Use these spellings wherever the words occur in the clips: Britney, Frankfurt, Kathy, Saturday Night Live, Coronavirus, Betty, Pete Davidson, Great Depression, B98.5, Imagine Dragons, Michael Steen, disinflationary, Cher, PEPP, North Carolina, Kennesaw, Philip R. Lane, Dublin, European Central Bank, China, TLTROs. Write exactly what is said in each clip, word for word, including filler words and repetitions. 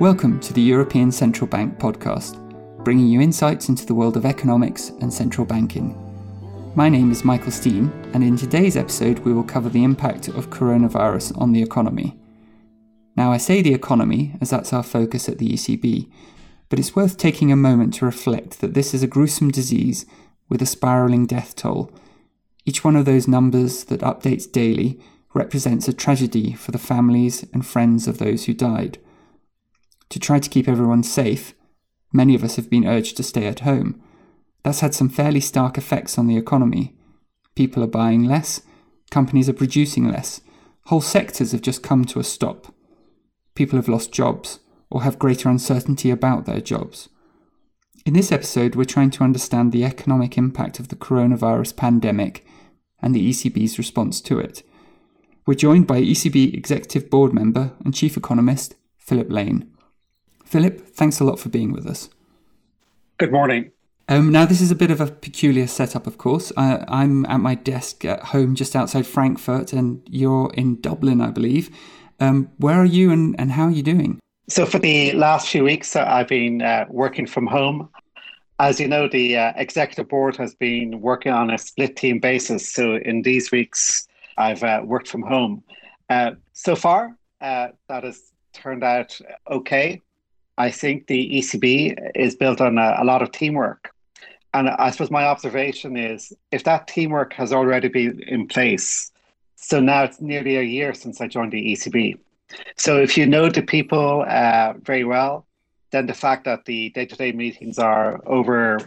Welcome to the European Central Bank podcast, bringing you insights into the world of economics and central banking. My name is Michael Steen, and in today's episode we will cover the impact of coronavirus on the economy. Now I say the economy, as that's our focus at the E C B, but it's worth taking a moment to reflect that this is a gruesome disease with a spiralling death toll. Each one of those numbers that updates daily represents a tragedy for the families and friends of those who died. To try to keep everyone safe, many of us have been urged to stay at home. That's had some fairly stark effects on the economy. People are buying less, companies are producing less, whole sectors have just come to a stop. People have lost jobs, or have greater uncertainty about their jobs. In this episode, we're trying to understand the economic impact of the coronavirus pandemic and the E C B's response to it. We're joined by E C B Executive Board Member and Chief Economist, Philip Lane. Philip, thanks a lot for being with us. Good morning. Um, now, this is a bit of a peculiar setup, of course. I, I'm at my desk at home just outside Frankfurt, and you're in Dublin, I believe. Um, where are you and, and how are you doing? So for the last few weeks, uh, I've been uh, working from home. As you know, the uh, executive board has been working on a split team basis. So in these weeks, I've uh, worked from home. Uh, so far, uh, that has turned out okay. I think the E C B is built on a, a lot of teamwork. And I suppose my observation is if that teamwork has already been in place, so now it's nearly a year since I joined the E C B. So if you know the people uh, very well, then the fact that the day-to-day meetings are over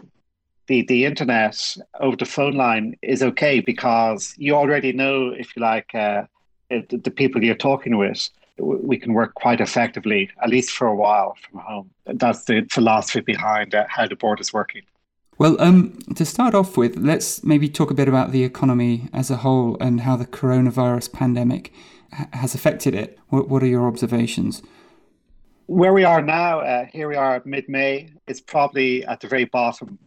the, the internet, over the phone line is okay because you already know, if you like, uh, the, the people you're talking with. We can work quite effectively, at least for a while, from home. That's the philosophy behind how the board is working. Well, um, to start off with, let's maybe talk a bit about the economy as a whole and how the coronavirus pandemic ha- has affected it. What, what are your observations? Where we are now, uh, here we are mid-May, it's probably at the very bottom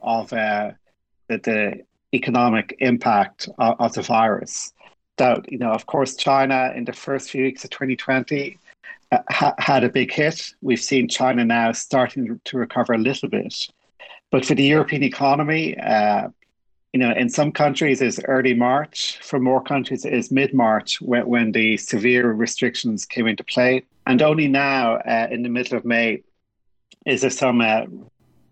of uh, the, the economic impact of, of the virus. That, you know, of course, China in the first few weeks of twenty twenty uh, ha- had a big hit. We've seen China now starting to recover a little bit. But for the European economy, uh, you know, in some countries it's early March. For more countries it's mid-March when, when the severe restrictions came into play. And only now, uh, in the middle of May, is there some uh,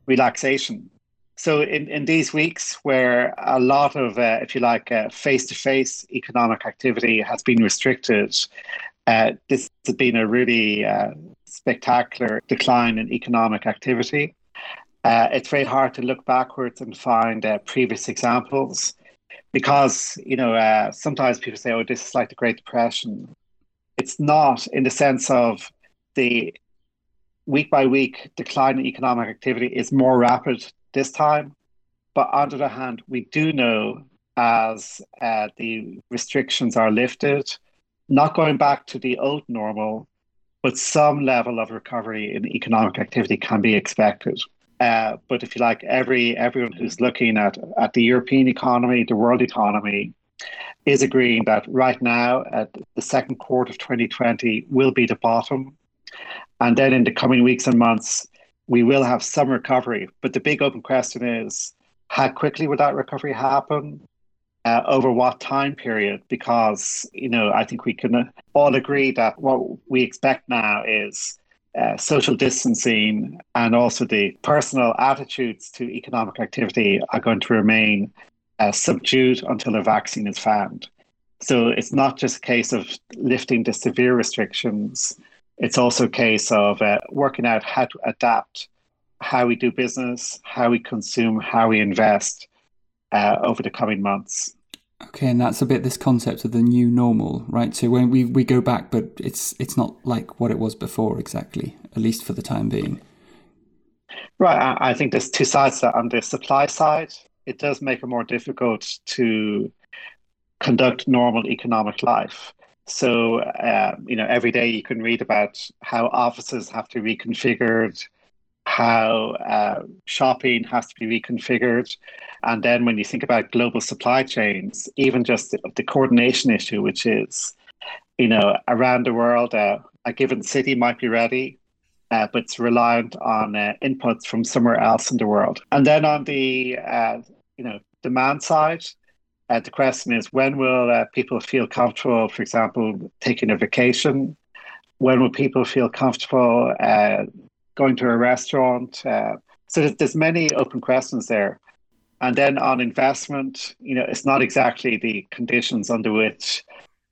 relaxation. So in, in these weeks where a lot of, uh, if you like, uh, face-to-face economic activity has been restricted, uh, this has been a really uh, spectacular decline in economic activity. Uh, it's very hard to look backwards and find uh, previous examples because, you know, uh, sometimes people say, oh, this is like the Great Depression. It's not, in the sense of the week-by-week decline in economic activity is more rapid this time. But on the other hand, we do know as uh, the restrictions are lifted, not going back to the old normal, but some level of recovery in economic activity can be expected. Uh, but if you like, every everyone who's looking at, at the European economy, the world economy, is agreeing that right now, at the second quarter of twenty twenty will be the bottom. And then in the coming weeks and months, we will have some recovery, but the big open question is, how quickly will that recovery happen? Uh, over what time period? Because, you know, I think we can all agree that what we expect now is uh, social distancing and also the personal attitudes to economic activity are going to remain uh, subdued until a vaccine is found. So it's not just a case of lifting the severe restrictions. It's also a case of uh, working out how to adapt how we do business, how we consume, how we invest uh, over the coming months. Okay, and that's a bit this concept of the new normal, right? So when we, we go back, but it's it's not like what it was before exactly, at least for the time being. Right, I, I think there's two sides to that. On the supply side, it does make it more difficult to conduct normal economic life. So, uh, you know, every day you can read about how offices have to be reconfigured, how uh, shopping has to be reconfigured. And then when you think about global supply chains, even just the, the coordination issue, which is, you know, around the world, uh, a given city might be ready, uh, but it's reliant on uh, inputs from somewhere else in the world. And then on the uh, you know demand side, uh, the question is, when will uh, people feel comfortable, for example, taking a vacation? When will people feel comfortable uh, going to a restaurant? Uh, so there's, there's many open questions there. And then on investment, you know, it's not exactly the conditions under which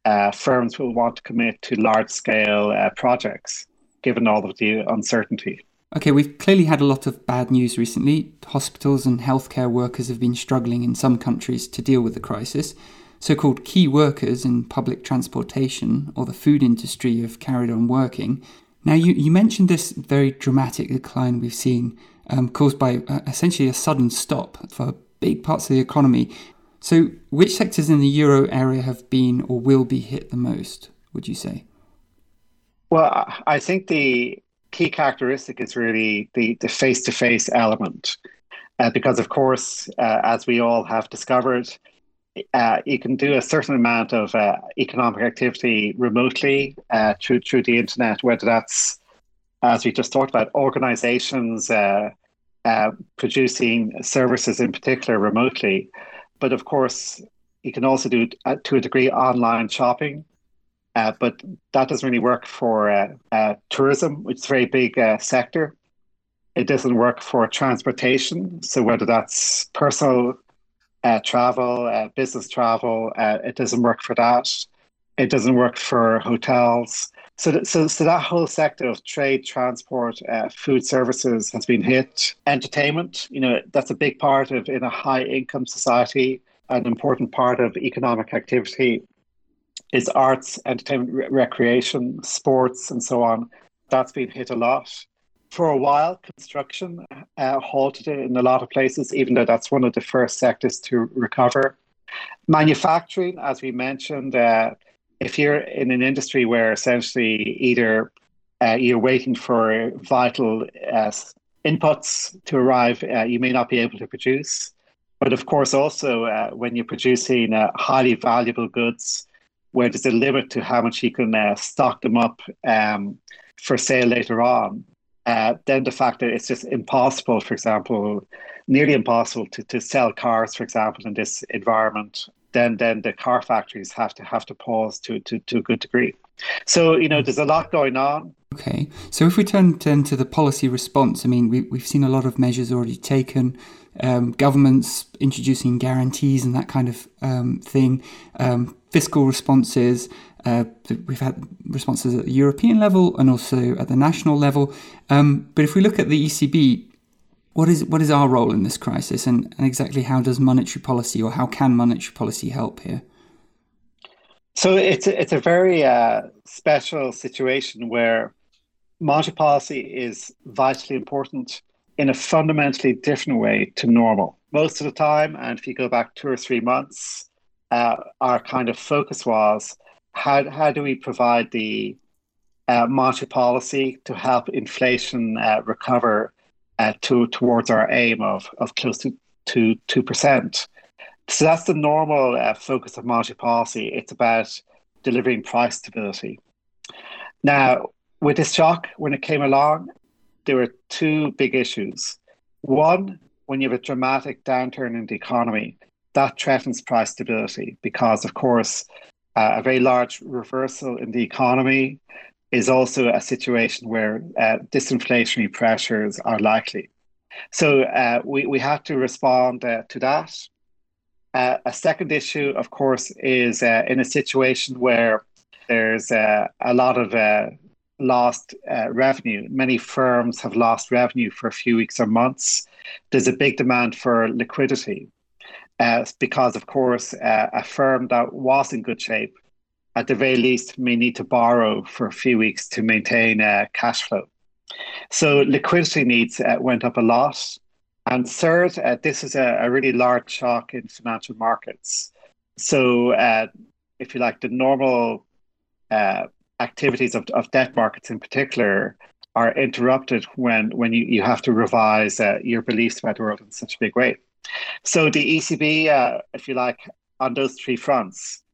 uh, firms will want to commit to large-scale uh, projects, given all of the uncertainty. Okay, we've clearly had a lot of bad news recently. Hospitals and healthcare workers have been struggling in some countries to deal with the crisis. So-called key workers in public transportation or the food industry have carried on working. Now, you, you mentioned this very dramatic decline we've seen um, caused by uh, essentially a sudden stop for big parts of the economy. So which sectors in the euro area have been or will be hit the most, would you say? Well, I think the key characteristic is really the, the face-to-face element. Uh, because, of course, uh, as we all have discovered, Uh, you can do a certain amount of uh, economic activity remotely uh, through through the internet, whether that's, as we just talked about, organizations uh, uh, producing services in particular remotely. But of course, you can also do, uh, to a degree, online shopping. Uh, but that doesn't really work for uh, uh, tourism, which is a very big uh, sector. It doesn't work for transportation. So whether that's personal Uh, travel, uh, business travel, uh, it doesn't work for that. It doesn't work for hotels. So, th- so, so that whole sector of trade, transport, uh, food services has been hit. Entertainment, you know, that's a big part of, in a high-income society, an important part of economic activity is arts, entertainment, re- recreation, sports, and so on. That's been hit a lot. For a while, construction uh, halted in a lot of places, even though that's one of the first sectors to recover. Manufacturing, as we mentioned, uh, if you're in an industry where essentially either uh, you're waiting for vital uh, inputs to arrive, uh, you may not be able to produce. But of course, also uh, when you're producing uh, highly valuable goods, where there's a limit to how much you can uh, stock them up um, for sale later on. Uh, then the fact that it's just impossible, for example, nearly impossible to, to sell cars, for example, in this environment, then then the car factories have to have to pause to, to, to a good degree. So, you know, there's a lot going on. Okay. So if we turn then to the policy response, I mean, we, we've seen a lot of measures already taken, um, governments introducing guarantees and that kind of um, thing, um, fiscal responses. Uh, we've had responses at the European level and also at the national level. Um, but if we look at the E C B, what is what is our role in this crisis, and, and exactly how does monetary policy, or how can monetary policy help here? So it's a, it's a very uh, special situation where monetary policy is vitally important in a fundamentally different way to normal. Most of the time, and if you go back two or three months, uh, our kind of focus was, How how do we provide the uh, monetary policy to help inflation uh, recover uh, to towards our aim of of close to to two percent? So that's the normal uh, focus of monetary policy. It's about delivering price stability. Now, with this shock, when it came along, there were two big issues. One, when you have a dramatic downturn in the economy, that threatens price stability because, of course, Uh, a very large reversal in the economy is also a situation where uh, disinflationary pressures are likely. So uh, we, we had to respond uh, to that. Uh, a second issue, of course, is uh, in a situation where there's uh, a lot of uh, lost uh, revenue. Many firms have lost revenue for a few weeks or months. There's a big demand for liquidity. Uh, because, of course, uh, a firm that was in good shape, at the very least, may need to borrow for a few weeks to maintain uh, cash flow. So liquidity needs uh, went up a lot. And third, uh, this is a, a really large shock in financial markets. So uh, if you like, the normal uh, activities of, of debt markets in particular are interrupted when, when you, you have to revise uh, your beliefs about the world in such a big way. So the E C B, uh, if you like, on those three fronts,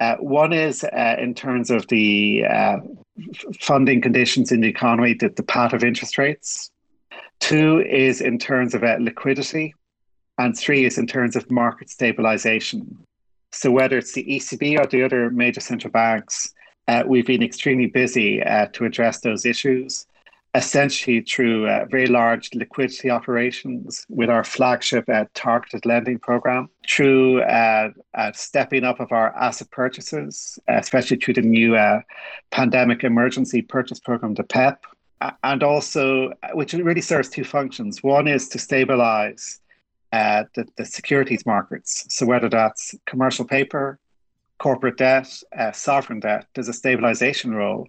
Uh, one is uh, in terms of the uh, funding conditions in the economy, the, the path of interest rates. Two is in terms of uh, liquidity. And three is in terms of market stabilization. So whether it's the E C B or the other major central banks, uh, we've been extremely busy uh, to address those issues, essentially through uh, very large liquidity operations with our flagship uh, targeted lending program, through uh, uh, stepping up of our asset purchases, uh, especially through the new uh, pandemic emergency purchase program, the PEPP, and also, which really serves two functions. One is to stabilize uh, the, the securities markets. So whether that's commercial paper, corporate debt, uh, sovereign debt, there's a stabilization role.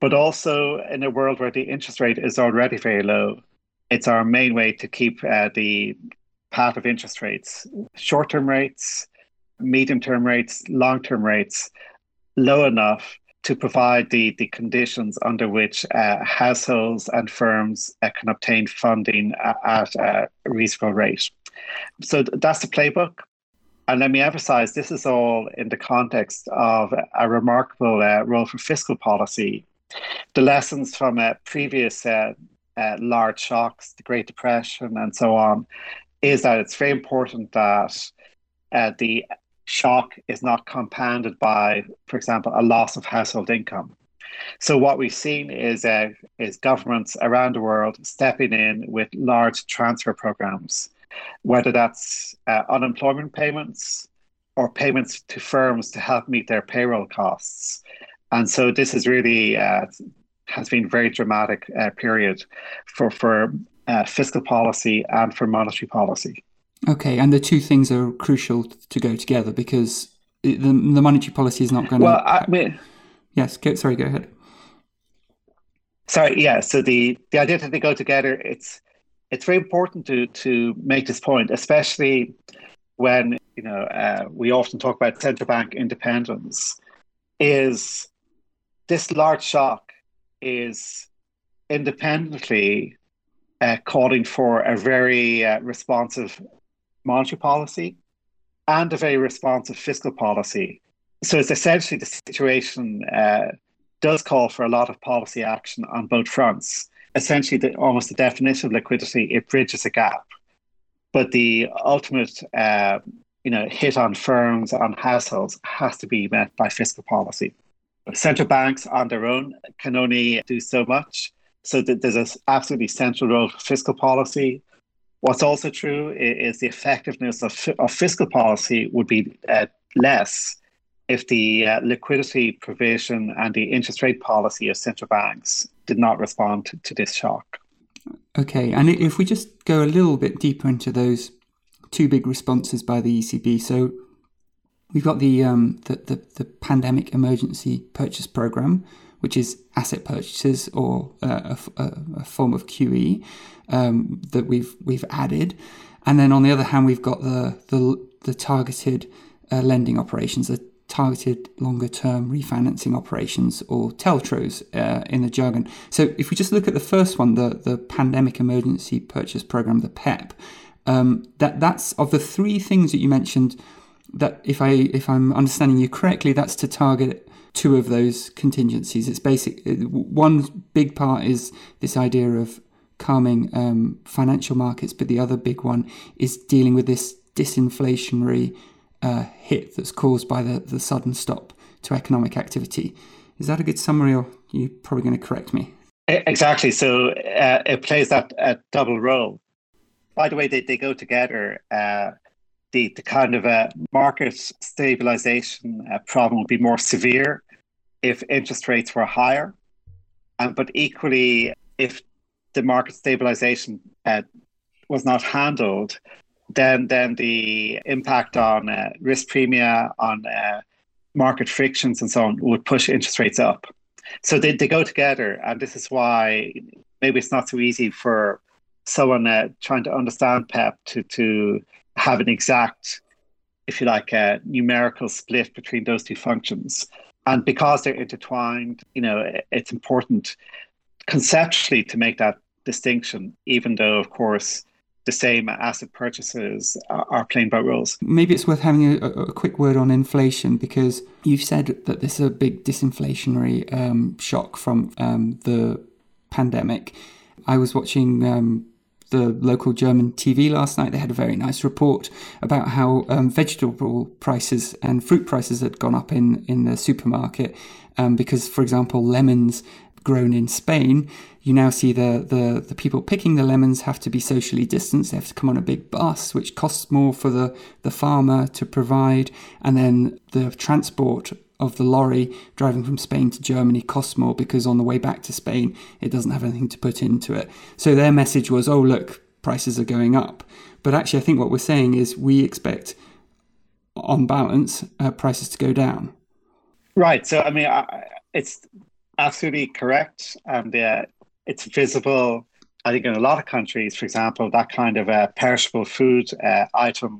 But also in a world where the interest rate is already very low, it's our main way to keep uh, the path of interest rates, short-term rates, medium-term rates, long-term rates, low enough to provide the, the conditions under which uh, households and firms uh, can obtain funding at a reasonable rate. So that's the playbook. And let me emphasize, this is all in the context of a remarkable uh, role for fiscal policy. The lessons from uh, previous uh, uh, large shocks, the Great Depression and so on, is that it's very important that uh, the shock is not compounded by, for example, a loss of household income. So what we've seen is uh, is governments around the world stepping in with large transfer programs, whether that's uh, unemployment payments or payments to firms to help meet their payroll costs. And so this is really uh, has been a very dramatic uh, period for, for uh, fiscal policy and for monetary policy. Okay, and the two things are crucial to go together because the, the monetary policy is not going to... Well, I mean... Yes, go, sorry, go ahead. Sorry, yeah, so the, the idea that they go together, it's it's very important to, to make this point, especially when, you know, uh, we often talk about central bank independence. Is this large shock is independently uh, calling for a very uh, responsive monetary policy and a very responsive fiscal policy. So it's essentially the situation uh, does call for a lot of policy action on both fronts. Essentially, the, almost the definition of liquidity, it bridges a gap. But the ultimate uh, you know, hit on firms, on households, has to be met by fiscal policy. Central banks on their own can only do so much. So that there's an absolutely central role for fiscal policy. What's also true is the effectiveness of, of fiscal policy would be uh, less if the uh, liquidity provision and the interest rate policy of central banks did not respond to, to this shock. Okay, and if we just go a little bit deeper into those two big responses by the E C B. So we've got the, um, the, the, the pandemic emergency purchase program, which is asset purchases or uh, a, a form of Q E um, that we've we've added. And then on the other hand, we've got the the, the targeted uh, lending operations, the targeted longer term refinancing operations or T L T R Os uh, in the jargon. So if we just look at the first one, the, the pandemic emergency purchase program, the PEPP, Um, that that's of the three things that you mentioned. That if I if I'm understanding you correctly, that's to target two of those contingencies. It's basic. One big part is this idea of calming um, financial markets, but the other big one is dealing with this disinflationary uh, hit that's caused by the, the sudden stop to economic activity. Is that a good summary, or are you probably going to correct me? Exactly. So uh, it plays that uh, double role. By the way, they, they go together. Uh, the, the kind of uh, market stabilization uh, problem would be more severe if interest rates were higher. Um, but equally, if the market stabilization uh, was not handled, then, then the impact on uh, risk premia, on uh, market frictions and so on would push interest rates up. So they, they go together. And this is why maybe it's not so easy for someone uh, trying to understand PEPP to, to have an exact, if you like, uh, numerical split between those two functions. And because they're intertwined, you know, it's important conceptually to make that distinction, even though, of course, the same asset purchases are playing by rules. Maybe it's worth having a, a quick word on inflation, because you've said that this is a big disinflationary um, shock from um, the pandemic. I was watching um, the local German T V last night. They had a very nice report about how um, vegetable prices and fruit prices had gone up in, in the supermarket um, because, for example, lemons grown in Spain, you now see the, the, the people picking the lemons have to be socially distanced. They have to come on a big bus, which costs more for the, the farmer to provide. And then the transport of the lorry driving from Spain to Germany costs more because on the way back to Spain, it doesn't have anything to put into it. So their message was, oh, look, prices are going up. But actually, I think what we're saying is we expect, on balance, uh, prices to go down. Right. So, I mean, I, it's... absolutely correct, and uh, it's visible, I think, in a lot of countries. For example, that kind of uh, perishable food uh, item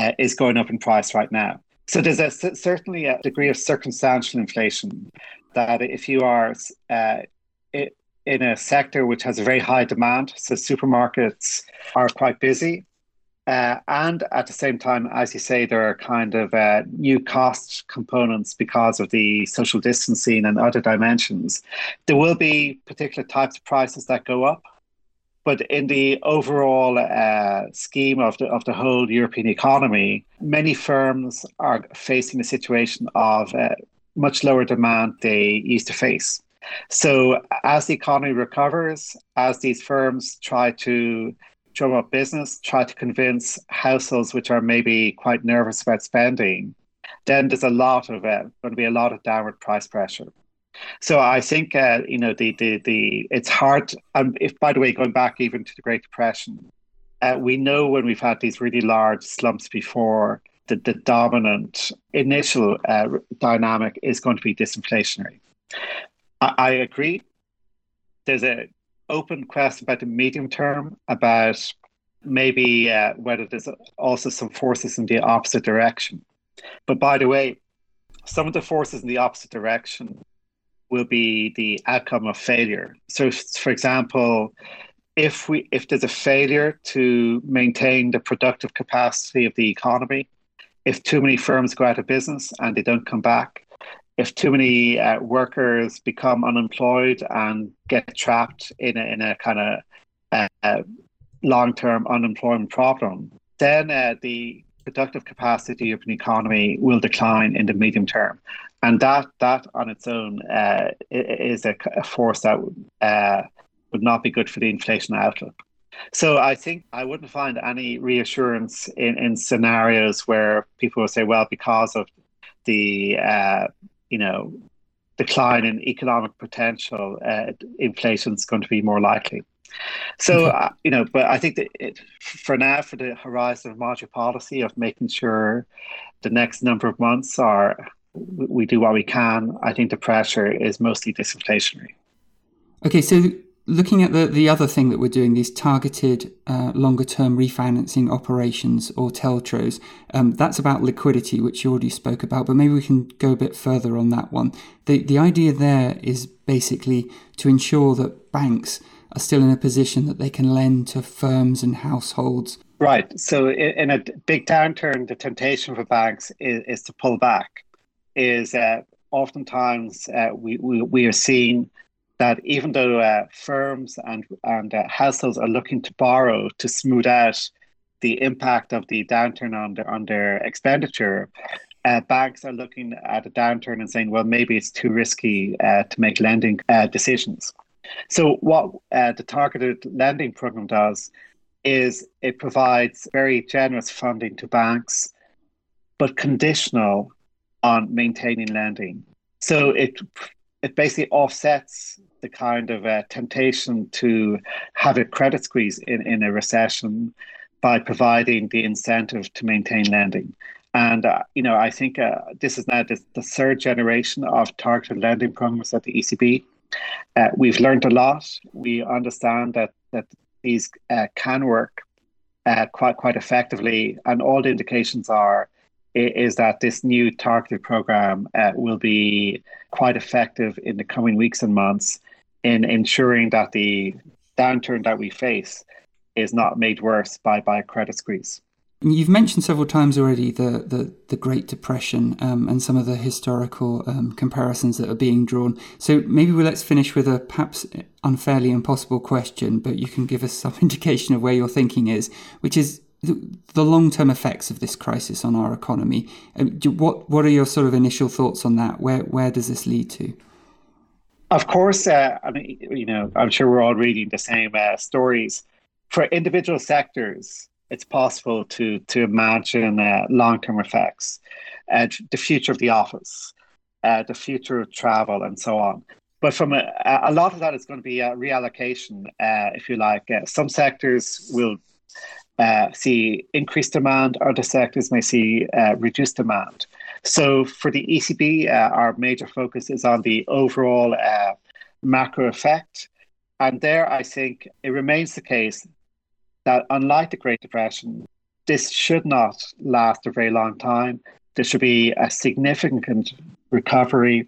uh, is going up in price right now. So there's a, certainly a degree of circumstantial inflation, that if you are uh, in a sector which has a very high demand, so supermarkets are quite busy, uh, and at the same time, as you say, there are kind of uh, new cost components because of the social distancing and other dimensions. There will be particular types of prices that go up, but in the overall uh, scheme of the of the whole European economy, many firms are facing a situation of uh, much lower demand they used to face. So as the economy recovers, as these firms try to drum up business, try to convince households which are maybe quite nervous about spending, then there's a lot of uh, going to be a lot of downward price pressure. So I think uh, you know the the the it's hard. Um, if by the way, going back even to the Great Depression, uh, we know when we've had these really large slumps before, that the dominant initial uh, dynamic is going to be disinflationary. I, I agree. There's a open question about the medium term, about maybe uh, whether there's also some forces in the opposite direction. But by the way, some of the forces in the opposite direction will be the outcome of failure. So, if, for example, if we if there's a failure to maintain the productive capacity of the economy, if too many firms go out of business and they don't come back, if too many uh, workers become unemployed and get trapped in a, in a kind of uh, uh, long-term unemployment problem, then uh, the productive capacity of the European economy will decline in the medium term. And that that on its own uh, is a, a force that uh, would not be good for the inflation outlook. So I think I wouldn't find any reassurance in, in scenarios where people will say, well, because of the uh, you know, decline in economic potential, uh, inflation is going to be more likely. So, uh, you know, but I think that it, for now, for the horizon of monetary policy, of making sure the next number of months are, we do what we can, I think the pressure is mostly disinflationary. Okay, so looking at the, the other thing that we're doing, these targeted uh, longer-term refinancing operations or T L T R Os, um, that's about liquidity, which you already spoke about, but maybe we can go a bit further on that one. The, the idea there is basically to ensure that banks are still in a position that they can lend to firms and households. Right. So in, in a big downturn, the temptation for banks is, is to pull back. Is uh, oftentimes uh, we, we, we are seeing that even though uh, firms and, and uh, households are looking to borrow to smooth out the impact of the downturn on their, on their expenditure, uh, banks are looking at a downturn and saying, well, maybe it's too risky uh, to make lending uh, decisions. So what uh, the targeted lending program does is it provides very generous funding to banks, but conditional on maintaining lending. So it it basically offsets the kind of uh, temptation to have a credit squeeze in, in a recession by providing the incentive to maintain lending. And, uh, you know, I think uh, this is now the, the third generation of targeted lending programs at the E C B. Uh, we've learned a lot. We understand that that these uh, can work uh, quite quite effectively. And all the indications are is that this new targeted program uh, will be quite effective in the coming weeks and months in ensuring that the downturn that we face is not made worse by, by a credit squeeze. You've mentioned several times already the, the, the Great Depression um, and some of the historical um, comparisons that are being drawn. So maybe we'll let's finish with a perhaps unfairly impossible question, but you can give us some indication of where your thinking is, which is the, the long-term effects of this crisis on our economy. Uh, do, what what are your sort of initial thoughts on that? Where where does this lead to? Of course, uh, I mean, you know, I'm sure we're all reading the same uh, stories. For individual sectors, it's possible to to imagine uh, long-term effects, uh, the future of the office, uh, the future of travel, and so on. But from a, a lot of that is going to be a reallocation, uh, if you like. Uh, some sectors will uh, see increased demand, other sectors may see uh, reduced demand. So for the E C B, uh, our major focus is on the overall uh, macro effect. And there, I think it remains the case that unlike the Great Depression, this should not last a very long time. There should be a significant recovery.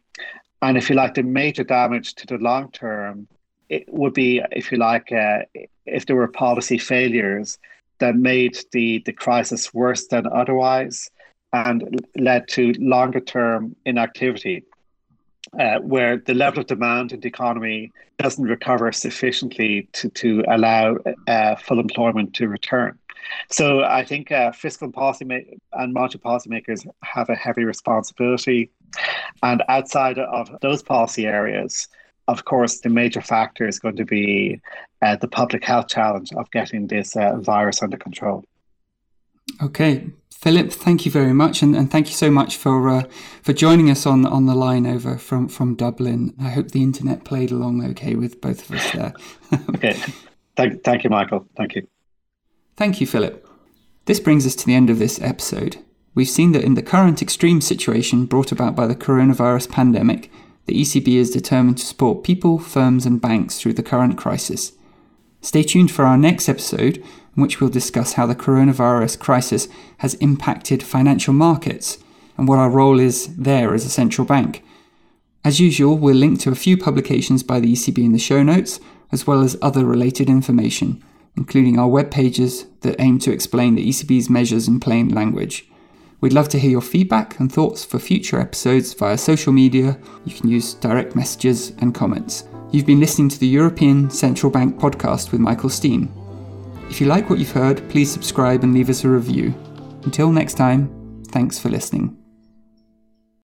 And if you like, the major damage to the long term, it would be, if you like, uh, if there were policy failures that made the, the crisis worse than otherwise and led to longer term inactivity, uh, where the level of demand in the economy doesn't recover sufficiently to, to allow uh, full employment to return. So I think uh, fiscal policy ma- and monetary policymakers have a heavy responsibility. And outside of those policy areas, of course, the major factor is going to be uh, the public health challenge of getting this uh, virus under control. Okay. Philip, thank you very much, and, and thank you so much for uh, for joining us on, on the line over from, from Dublin. I hope the internet played along okay with both of us there. Okay. Thank, thank you, Michael. Thank you. Thank you, Philip. This brings us to the end of this episode. We've seen that in the current extreme situation brought about by the coronavirus pandemic, the E C B is determined to support people, firms and banks through the current crisis. Stay tuned for our next episode, in which we'll discuss how the coronavirus crisis has impacted financial markets and what our role is there as a central bank. As usual, we'll link to a few publications by the E C B in the show notes, as well as other related information, including our web pages that aim to explain the E C B's measures in plain language. We'd love to hear your feedback and thoughts for future episodes via social media. You can use direct messages and comments. You've been listening to the European Central Bank podcast with Michael Steen. If you like what you've heard, please subscribe and leave us a review. Until next time, thanks for listening.